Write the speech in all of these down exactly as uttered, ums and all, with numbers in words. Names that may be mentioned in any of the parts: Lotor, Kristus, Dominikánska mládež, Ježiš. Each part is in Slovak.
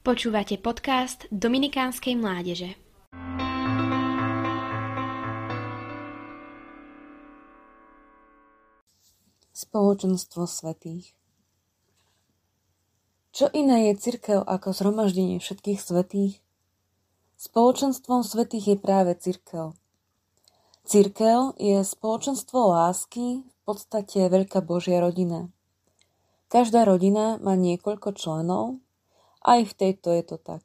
Počúvate podcast Dominikánskej mládeže. Spoločenstvo svätých. Čo iné je cirkev ako zhromaždenie všetkých svätých? Spoločenstvom svätých je práve cirkev. Cirkev je spoločenstvo lásky, v podstate veľká Božia rodina. Každá rodina má niekoľko členov, aj v tejto je to tak.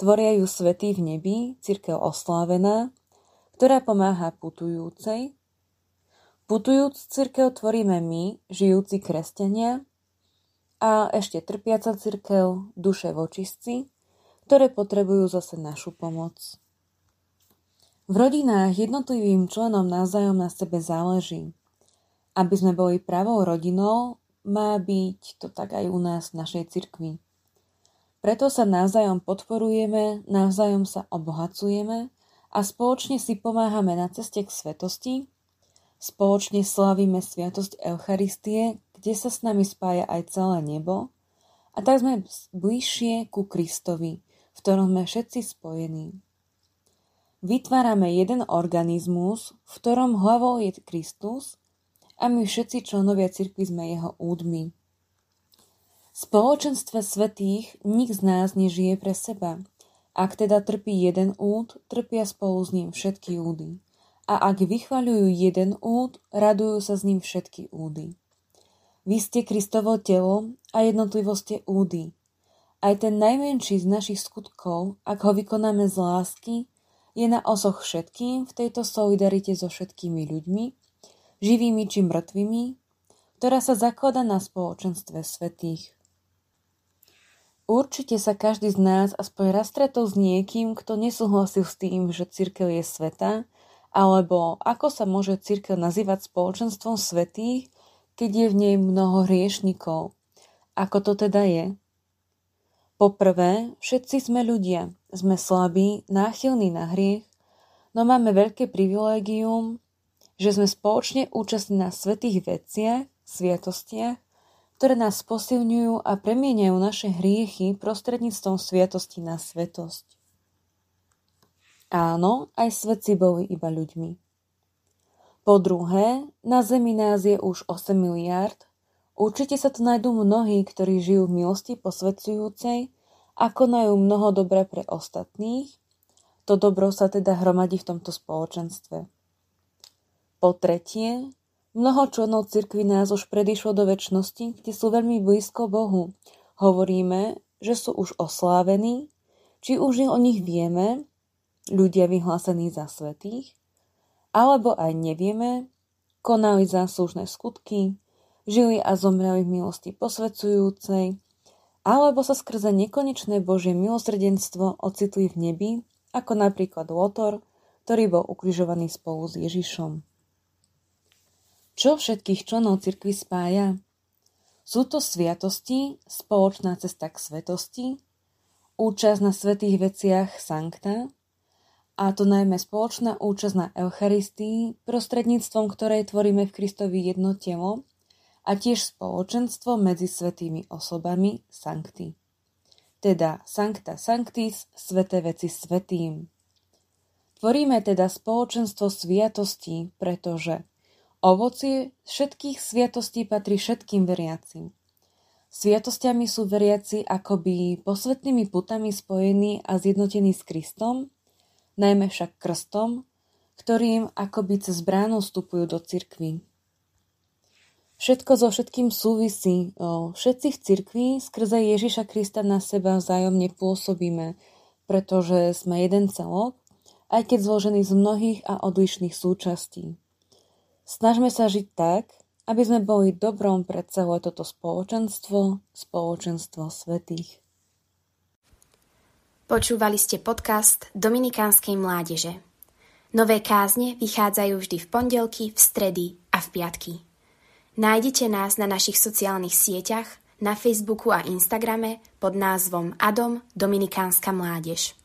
Tvoria ju svätí v nebi, cirkev oslávená, ktorá pomáha putujúcej. Putujúc cirkev tvoríme my, žijúci kresťania, a ešte trpiaca cirkev, duše vočistci, ktoré potrebujú zase našu pomoc. V rodinách jednotlivým členom navzájom na sebe záleží. Aby sme boli pravou rodinou, má byť to tak aj u nás v našej cirkvi. Preto sa navzájom podporujeme, navzájom sa obohacujeme a spoločne si pomáhame na ceste k svetosti. Spoločne slávime sviatosť Eucharistie, kde sa s nami spája aj celé nebo, a tak sme bližšie ku Kristovi, v ktorom sme všetci spojení. Vytvárame jeden organizmus, v ktorom hlavou je Kristus, a my všetci členovia cirkvi sme jeho údmi. V spoločenstve svätých nik z nás nežije pre seba. Ak teda trpí jeden úd, trpia spolu s ním všetky údy. A ak vychvaľujú jeden úd, radujú sa s ním všetky údy. Vy ste Kristovo telo a jednotlivo ste údy. Aj ten najmenší z našich skutkov, ak ho vykonáme z lásky, je na osoch všetkým v tejto solidarite so všetkými ľuďmi, živými či mŕtvými, ktorá sa zakladá na spoločenstve svätých. Určite sa každý z nás aspoň raz stretol s niekým, kto nesúhlasil s tým, že cirkev je svätá, alebo ako sa môže cirkev nazývať spoločenstvom svätých, keď je v nej mnoho hriešnikov. Ako to teda je? Poprvé, všetci sme ľudia, sme slabí, náchylní na hriech, no máme veľké privilégium, že sme spoločne účastní na svätých veciach, sviatostiach, ktoré nás posilňujú a premieňajú naše hriechy prostredníctvom sviatosti na svätosť. Áno, aj svätci boli iba ľuďmi. Po druhé, na zemi nás je už osem miliárd. Určite sa tu nájdú mnohí, ktorí žijú v milosti posväcujúcej a konajú mnoho dobra pre ostatných. To dobro sa teda hromadí v tomto spoločenstve. Po tretie, mnoho členov cirkvi nás už predišlo do večnosti, kde sú veľmi blízko Bohu. Hovoríme, že sú už oslávení, či už o nich vieme, ľudia vyhlásení za svätých, alebo aj nevieme, konali záslužné skutky, žili a zomreli v milosti posväcujúcej, alebo sa skrze nekonečné Božie milosrdenstvo ocitli v nebi, ako napríklad Lotor, ktorý bol ukrižovaný spolu s Ježišom. Čo všetkých členov cirkvi spája? Sú to sviatosti, spoločná cesta k svetosti, účasť na svätých veciach sankta, a to najmä spoločná účasť na Eucharistii, prostredníctvom ktorej tvoríme v Kristovi jedno telo, a tiež spoločenstvo medzi svätými osobami sankti. Teda sancta sanctis, sväté veci svätým. Tvoríme teda spoločenstvo sviatostí, pretože ovocie všetkých sviatostí patrí všetkým veriacim. Sviatosťami sú veriaci akoby posvätnými putami spojení a zjednotení s Kristom, najmä však krstom, ktorým akoby cez bránu vstupujú do cirkvi. Všetko so všetkým súvisí. Všetci v cirkvi skrze Ježiša Krista na seba vzájomne pôsobíme, pretože sme jeden celok, aj keď zložený z mnohých a odlišných súčastí. Snažme sa žiť tak, aby sme boli dobrom pre celé toto spoločenstvo, spoločenstvo svätých. Počúvali ste podcast Dominikánskej mládeže. Nové kázne vychádzajú vždy v pondelky, v stredy a v piatky. Nájdete nás na našich sociálnych sieťach, na Facebooku a Instagrame pod názvom Adom Dominikánska mládež.